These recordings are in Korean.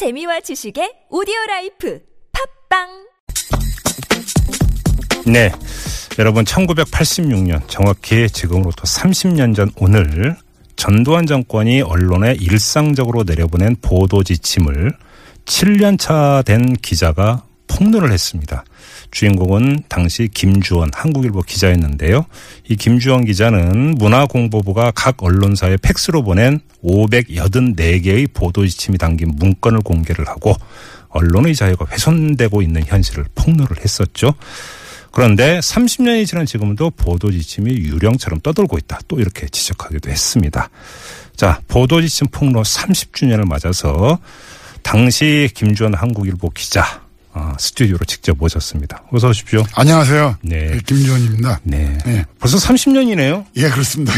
재미와 지식의 오디오라이프 팝빵. 네, 여러분 1986년 정확히 지금으로부터 30년 전 오늘 전두환 정권이 언론에 일상적으로 내려보낸 보도지침을 7년차 된 기자가 폭로를 했습니다. 주인공은 당시 김주언 한국일보 기자였는데요. 이 김주언 기자는 문화공보부가 각 언론사에 팩스로 보낸 584개의 보도지침이 담긴 문건을 공개를 하고 언론의 자유가 훼손되고 있는 현실을 폭로를 했었죠. 그런데 30년이 지난 지금도 보도지침이 유령처럼 떠돌고 있다. 또 이렇게 지적하기도 했습니다. 자, 보도지침 폭로 30주년을 맞아서 당시 김주언 한국일보 기자 스튜디오로 직접 모셨습니다. 어서 오십시오. 안녕하세요. 네, 김주언입니다. 네. 네, 벌써 30년이네요. 예, 그렇습니다.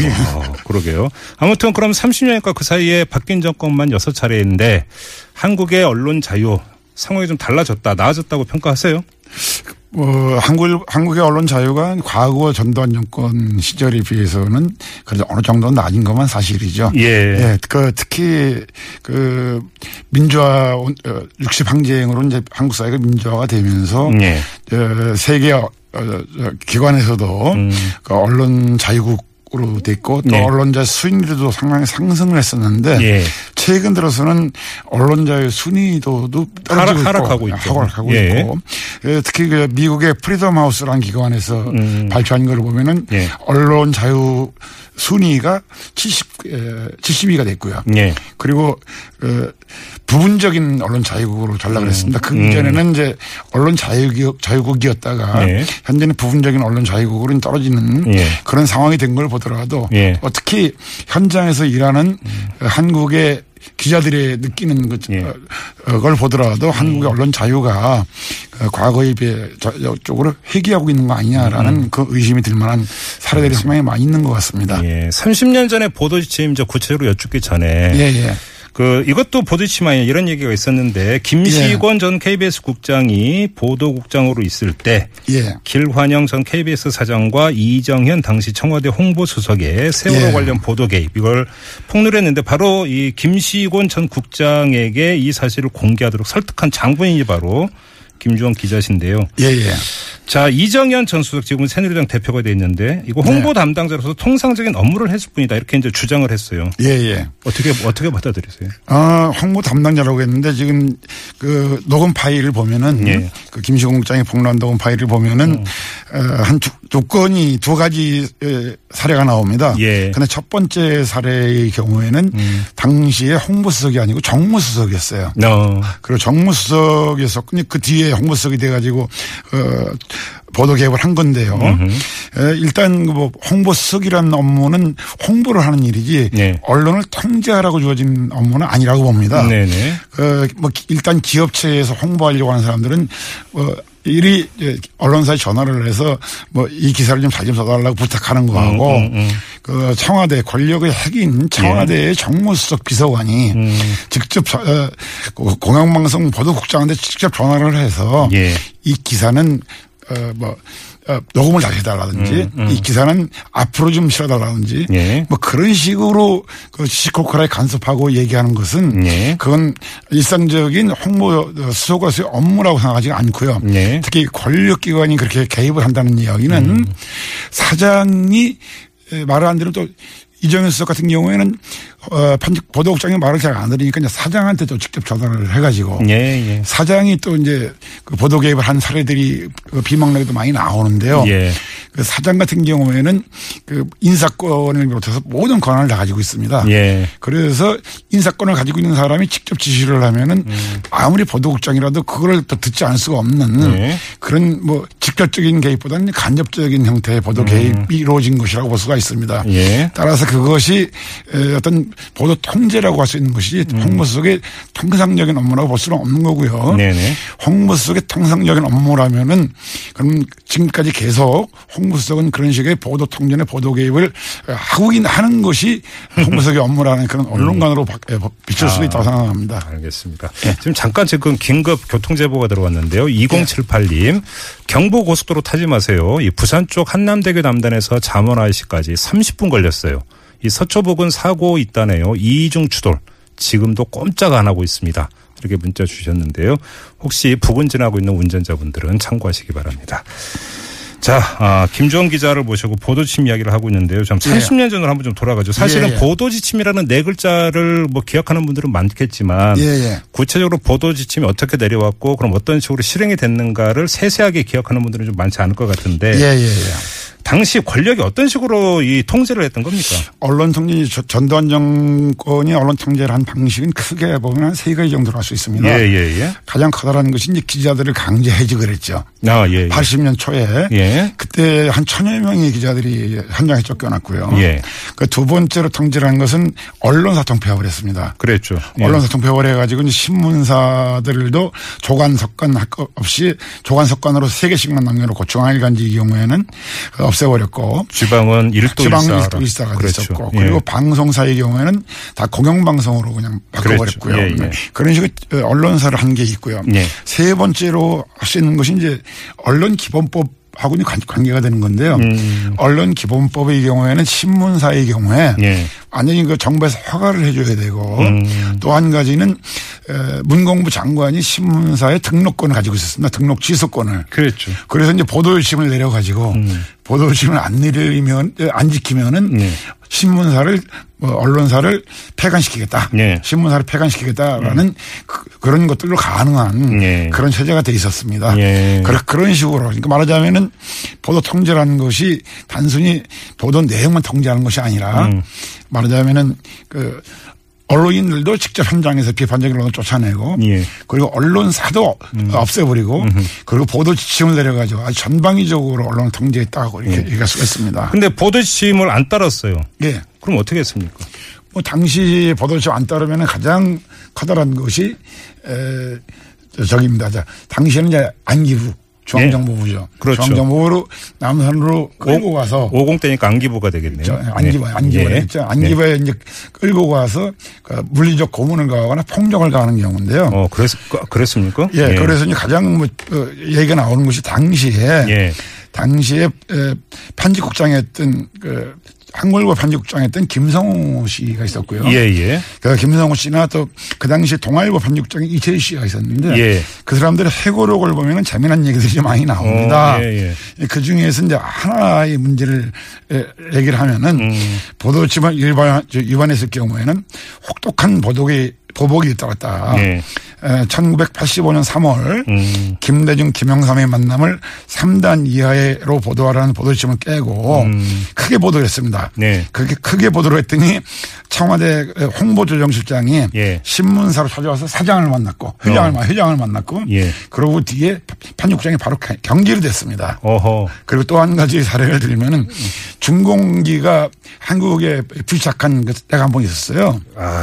그러게요. 아무튼 그럼 30년이니까 그 사이에 바뀐 정권만 6차례인데 한국의 언론 자유 상황이 좀 달라졌다, 나아졌다고 평가하세요? 한국의 언론 자유가 과거 전두환 정권 시절에 비해서는 그래도 어느 정도는 낮은 것만 사실이죠. 예. 예. 특히 민주화 60항쟁으로 이제 한국 사회가 민주화가 되면서 예. 세계 기관에서도 언론 자유국 으로 됐고 또 네. 언론자 순위도 상당히 상승을 했었는데 예. 최근 들어서는 언론자의 순위도 떨어지고 하락하고 예. 있고 특히 미국의 프리덤 하우스라는 기관에서 발표한 걸 보면은 예. 언론 자유 순위가 72가 됐고요. 예. 그리고 부분적인 언론 자유국으로 전락을 했습니다. 그 전에는 이제 언론 자유국이었다가 예. 현재는 부분적인 언론 자유국으로 떨어지는 예. 그런 상황이 된 걸 보더라도 예. 특히 현장에서 일하는 한국의 기자들이 느끼는 걸 보더라도 한국의 언론 자유가 과거에 비해 쪽으로 회귀하고 있는 거 아니냐라는 그 의심이 들 만한 사례들이 상당히 많이 있는 것 같습니다. 예. 30년 전에 보도지침 구체적으로 여쭙기 전에 예예. 이것도 보도지침 아니냐 이런 얘기가 있었는데 김시곤 예. 전 KBS 국장이 보도국장으로 있을 때 예. 길환영 전 KBS 사장과 이정현 당시 청와대 홍보수석의 세월호 예. 관련 보도 개입 이걸 폭로를 했는데 바로 이 김시곤 전 국장에게 이 사실을 공개하도록 설득한 장본인이 바로 김주언 기자신데요. 예예. 자, 이정현 전 수석 지금 새누리당 대표가 돼 있는데 이거 홍보 네. 담당자로서 통상적인 업무를 했을 뿐이다 이렇게 이제 주장을 했어요. 예예. 어떻게 받아들이세요? 홍보 담당자라고 했는데 지금 녹음 파일을 보면은 예. 김시곤 국장이 폭로한 녹음 파일을 보면은 두 가지 사례가 나옵니다. 예. 근데 첫 번째 사례의 경우에는 당시에 홍보수석이 아니고 정무수석이었어요. 그리고 정무수석에서 그 뒤에 홍보석이 돼가지고 보도 개입을 한 건데요. 일단 홍보석이라는 업무는 홍보를 하는 일이지 네. 언론을 통제하라고 주어진 업무는 아니라고 봅니다. 네네. 일단 기업체에서 홍보하려고 하는 사람들은 일이 언론사에 전화를 해서 이 기사를 잘 좀 써달라고 부탁하는 거하고 청와대 권력의 핵인 청와대의 예. 정무수석 비서관이 직접 공영방송 보도국장한테 직접 전화를 해서 예. 이 기사는 녹음을 다시 해달라든지 이 기사는 앞으로 좀 실어달라든지 예. 그런 식으로 시시콜콜하게 간섭하고 얘기하는 것은 예. 그건 일상적인 홍보 수석으로서의 업무라고 생각하지 않고요. 예. 특히 권력기관이 그렇게 개입을 한다는 이야기는 사장이 말을 안 들으면 또 이정현 수석 같은 경우에는 보도국장이 말을 잘 안 들으니까 이제 사장한테 또 직접 전화를 해가지고 예, 예. 사장이 또 이제 보도 개입을 한 사례들이 비망락에도 많이 나오는데요. 예. 사장 같은 경우에는 인사권을 비롯해서 모든 권한을 다 가지고 있습니다. 예. 그래서 인사권을 가지고 있는 사람이 직접 지시를 하면은 아무리 보도국장이라도 그걸 또 듣지 않을 수가 없는 예. 그런 직접적인 개입보다는 간접적인 형태의 보도 개입이 이루어진 것이라고 볼 수가 있습니다. 예. 따라서 그것이 어떤 보도 통제라고 할 수 있는 것이 홍보 속의 통상적인 업무라고 볼 수는 없는 거고요. 네네. 홍보 속의 통상적인 업무라면은 그럼 지금까지 계속 홍보석은 그런 식의 보도 통제나 보도 개입을 하긴 하는 것이 홍보석의 업무라는 그런 언론관으로 비칠 수도 있다고 생각합니다. 알겠습니다. 네. 지금 긴급 교통제보가 들어왔는데요. 2078님 네. 경부고속도로 타지 마세요. 이 부산 쪽 한남대교 남단에서 잠원 IC까지 30분 걸렸어요. 이 서초 부근 사고 있다네요. 이중 추돌. 지금도 꼼짝 안 하고 있습니다. 이렇게 문자 주셨는데요. 혹시 부근진하고 있는 운전자분들은 참고하시기 바랍니다. 자, 김주언 기자를 모시고 보도지침 이야기를 하고 있는데요. 참 30년 전으로 한번 좀 돌아가죠. 사실은 보도지침이라는 네 글자를 뭐 기억하는 분들은 많겠지만 구체적으로 보도지침이 어떻게 내려왔고 그럼 어떤 식으로 실행이 됐는가를 세세하게 기억하는 분들은 좀 많지 않을 것 같은데 당시 권력이 어떤 식으로 이 통제를 했던 겁니까? 언론 통제는 전두환 정권이 언론 통제를 한 방식은 크게 보면 한 3가지 정도로 할 수 있습니다. 가장 커다란 것이 이제 기자들을 강제 해직을 했죠. 80년 초에 그때 한 1,000여 명의 기자들이 현장에 쫓겨났고요. 그 두 번째로 통제를 한 것은 언론사 통폐합을 했습니다. 그랬죠. 언론사 통폐합을 해가지고 이제 신문사들도 조간 석간 없이 조간 석간으로 3개씩만 남겨놓고 중앙일간지 경우에는 없애버렸고 지방은 1도 1사가 됐었고 그리고 방송사의 경우에는 다 공영방송으로 그냥 바꿔버렸고요. 그런 식으로 언론사를 한 게 있고요. 세 번째로 할 수 있는 것이 이제 언론기본법하고는 관계가 되는 건데요. 언론기본법의 경우에는 신문사의 경우에 완전히 그 정부에서 허가를 해줘야 되고 또 한 가지는 문공부 장관이 신문사의 등록권을 가지고 있었습니다. 등록 취소권을. 그렇죠. 그래서 이제 보도지침을 내려가지고 보도지침을 안 내리면 안 지키면은 신문사를 언론사를 폐간시키겠다. 신문사를 폐간시키겠다라는 그런 것들로 가능한 그런 체제가 돼 있었습니다. 그런 식으로 그러니까 말하자면은 보도 통제라는 것이 단순히 보도 내용만 통제하는 것이 아니라 말하자면은 그 언론인들도 직접 현장에서 비판적인 언론을 쫓아내고 그리고 언론사도 없애버리고 그리고 보도지침을 내려가지고 아주 전방위적으로 언론을 통제했다고 이렇게 얘기할 수가 있습니다. 그런데 보도지침을 안 따랐어요. 그럼 어떻게 했습니까? 뭐 당시 보도지침 안 따르면 가장 커다란 것이 저기입니다. 당시에는 이제 안기부. 중앙정보부죠. 그렇죠. 중앙정보부로 남산으로 끌고 가서. 50대니까 안기부가 되겠네요. 안기부가 되겠죠. 안기부에 이제 끌고 가서 물리적 고문을 가하거나 폭력을 가하는 경우인데요. 그랬습니까? 그래서 이제 가장 뭐 얘기가 나오는 것이 당시에 판직국장이었던 그 한국일보 편집국장이었던 김성호 씨가 있었고요. 그 김성호 씨나 또 그 당시 동아일보 편집국장인 이철희 씨가 있었는데 그 사람들의 회고록을 보면은 재미난 얘기들이 많이 나옵니다. 그 중에서 이제 하나의 문제를 얘기를 하면은 보도지침 위반했을 경우에는 혹독한 보복이 따랐다. 1985년 3월 김대중 김영삼의 만남을 3단 이하로 보도하라는 보도지침을 깨고 크게 보도를 했습니다. 그렇게 크게 보도를 했더니 청와대 홍보조정실장이 신문사로 찾아와서 사장을 만났고 회장을 만났고 그러고 뒤에 판국장이 바로 경질이 됐습니다. 그리고 또 한 가지 사례를 들면은 중공기가 한국에 불착한 때가 한 번 있었어요.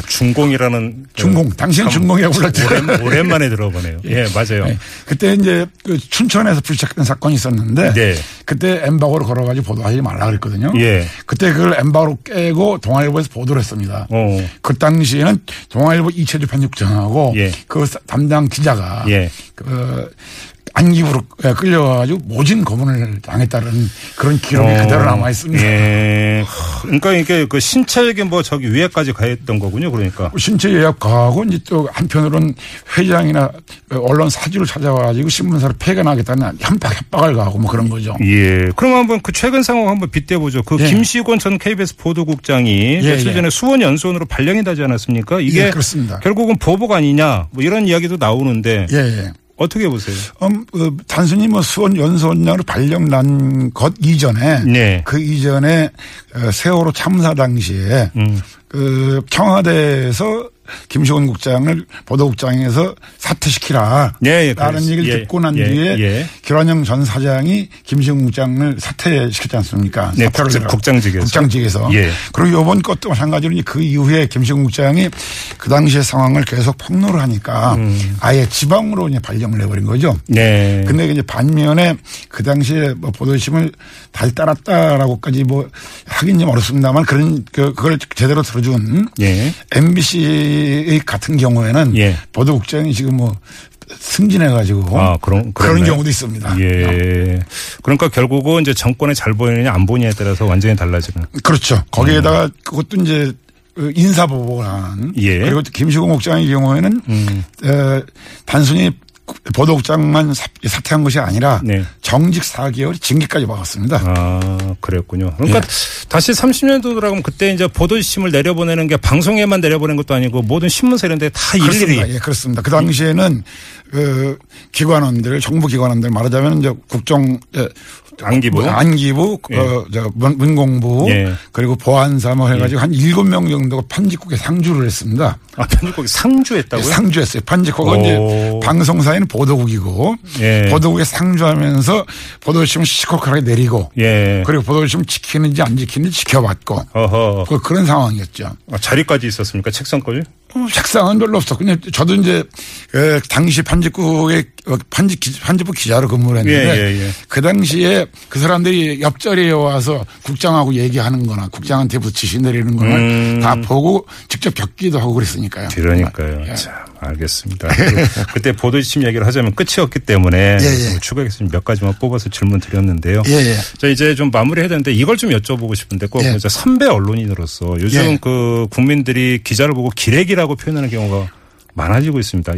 중공. 당시는 중공이라고 불렀죠. 오랜만에 들어보네요. 맞아요. 그때 이제 그 춘천에서 불착된 사건이 있었는데 그때 엠바고로 걸어가지고 보도하지 말라 그랬거든요. 그때 그걸 엠바고로 깨고 동아일보에서 보도를 했습니다. 그 당시에는 동아일보 이철주 편집장하고 그 담당 기자가 그 안기부로 끌려가지고 모진 고문을 당했다는 그런 기록이 그대로 남아 있습니다. 그러니까 이게 그 신체적인 뭐 저기 위에까지 가했던 거군요. 그러니까 신체 위협가하고 이제 또 한편으로는 회장이나 언론 사주를 찾아와가지고 신문사를 폐간하겠다는 협박을 가하고 뭐 그런 거죠. 그럼 한번 그 최근 상황 한번 빗대보죠. 그 김시곤 전 KBS 보도국장이 며칠 전에 수원 연수원으로 발령이 나지 않았습니까? 이게 그렇습니다. 결국은 보복 아니냐 뭐 이런 이야기도 나오는데. 어떻게 보세요? 단순히 뭐 수원 연수원으로 발령난 것 이전에 그 이전에 세월호 참사 당시에 그 청와대에서 김시곤 국장을 보도국장에서 사퇴시키라 라는 얘기를 듣고 난 뒤에 길환영 전 사장이 김시곤 국장을 사퇴시켰지 않습니까? 국장직에서. 그리고 이번 것도 마찬가지로 그 이후에 김시곤 국장이 그 당시의 상황을 계속 폭로를 하니까 아예 지방으로 이제 발령을 해버린 거죠. 근데 이제 반면에 그 당시에 뭐 보도심을 잘 따랐다라고까지 뭐 하긴 좀 어렵습니다만 그런 그걸 제대로 들어준 MBC 같은 경우에는 보도국장이 지금 뭐 승진해가지고 그런 경우도 있습니다. 그러니까 결국은 이제 정권에 잘 보이느냐 안 보이느냐에 따라서 완전히 달라지는. 그렇죠. 거기에다가 그것도 이제 인사보복을 한. 예. 그리고 김시곤 국장의 경우에는 단순히 보도국장만 사퇴한 것이 아니라 네. 정직 4개월 징계까지 받았습니다. 아, 그랬군요. 그러니까 예. 다시 30년도 돌아가면 그때 이제 보도지침을 내려보내는 게 방송에만 내려보낸 것도 아니고 모든 신문사 이런 데 다 일일이. 예, 그렇습니다. 그 당시에는 그 기관원들, 정부기관원들 말하자면 이제 국정 안기부, 예. 문공부, 예. 그리고 보안사 뭐 해가지고 예. 한 7명 정도가 편집국에 상주를 했습니다. 아, 편집국에 상주했다고요? 예, 상주했어요. 편집국은 이제 방송사에는 보도국이고, 예. 보도국에 상주하면서 보도지침을 시커하게 내리고, 예. 그리고 보도지침을 지키는지 안 지키는지 지켜봤고, 어허. 그런 상황이었죠. 아, 자리까지 있었습니까? 책상까지? 책상은 별로 없었고, 그냥 저도 이제 당시 편집국의 편집부 기자로 근무를 했는데 예, 예, 예. 그 당시에 그 사람들이 옆자리에 와서 국장하고 얘기하는 거나 국장한테 지시 내리는 거나 다 보고 직접 겪기도 하고 그랬으니까요. 그러니까요. 예. 참, 알겠습니다. 그때 보도지침 얘기를 하자면 끝이었기 때문에 예, 예. 추가하겠습니다. 몇 가지만 뽑아서 질문 드렸는데요. 예, 예. 자, 이제 좀 마무리해야 되는데 이걸 좀 여쭤보고 싶은데 꼭 예. 선배 언론인으로서 요즘 예. 그 국민들이 기자를 보고 기레기라고 표현하는 경우가 많아지고 있습니다.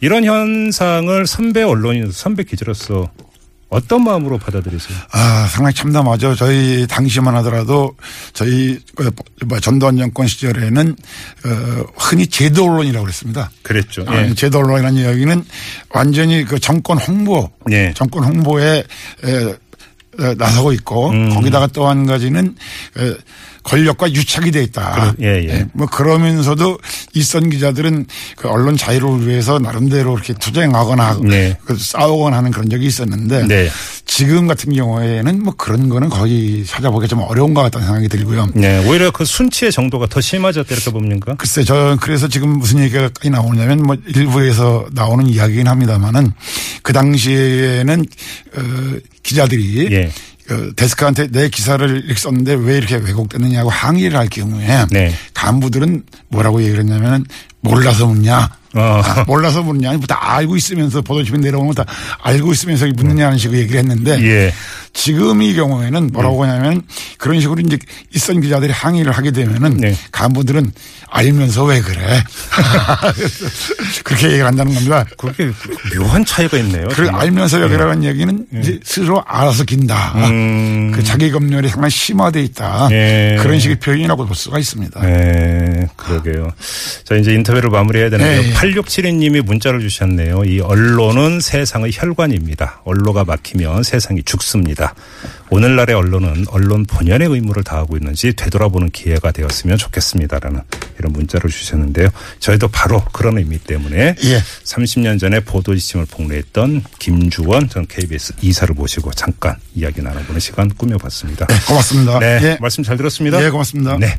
이런 현상을 선배 언론인, 선배 기자로서 어떤 마음으로 받아들이세요? 아, 상당히 참담하죠. 저희 당시만 하더라도 저희 전두환 정권 시절에는 흔히 제도 언론이라고 그랬습니다. 그랬죠. 예. 아, 제도 언론이라는 이야기는 완전히 그 정권 홍보, 예. 정권 홍보에 나서고 있고 거기다가 또 한 가지는 권력과 유착이 돼 있다. 예, 예. 예, 뭐 그러면서도 일선 기자들은 그 언론 자유를 위해서 나름대로 이렇게 투쟁하거나 네. 싸우거나 하는 그런 적이 있었는데 네. 지금 같은 경우에는 뭐 그런 거는 거의 찾아보기 좀 어려운 것 같다는 생각이 들고요. 네, 오히려 그 순치의 정도가 더 심해졌다 이렇게 봅니까? 글쎄, 저는 그래서 지금 무슨 얘기가 나오냐면 뭐 일부에서 나오는 이야기긴 합니다만은 그 당시에는 기자들이. 예. 데스크한테 내 기사를 이렇게 썼는데 왜 이렇게 왜곡됐느냐고 항의를 할 경우에 네. 간부들은 뭐라고 얘기를 했냐면 몰라서 묻냐. 아, 몰라서 묻냐. 아니, 다 알고 있으면서 보도지침 내려오는 거 다 알고 있으면서 묻느냐는 식으로 얘기를 했는데 예. 지금 이 경우에는 뭐라고 하냐면 그런 식으로 이제 일선 기자들이 항의를 하게 되면은 네. 간부들은 알면서 왜 그래. 그렇게 얘기를 한다는 겁니다. 그렇게 묘한 차이가 있네요. 알면서 왜 그러라는 얘기는 이제 스스로 알아서 긴다. 그 자기 검열이 상당히 심화되어 있다. 예. 그런 식의 표현이라고 볼 수가 있습니다. 네. 그러게요. 자, 이제 인터뷰를 마무리해야 되는데요. 네. 8672님이 문자를 주셨네요. 이 언론은 세상의 혈관입니다. 언로가 막히면 세상이 죽습니다. 오늘날의 언론은 언론 본연의 의무를 다하고 있는지 되돌아보는 기회가 되었으면 좋겠습니다라는 이런 문자를 주셨는데요. 저희도 바로 그런 의미 때문에 예. 30년 전에 보도지침을 폭로했던 김주언 전 KBS 이사를 모시고 잠깐 이야기 나눠보는 시간 꾸며봤습니다. 네, 고맙습니다. 네, 예. 말씀 잘 들었습니다. 네, 예, 고맙습니다. 네.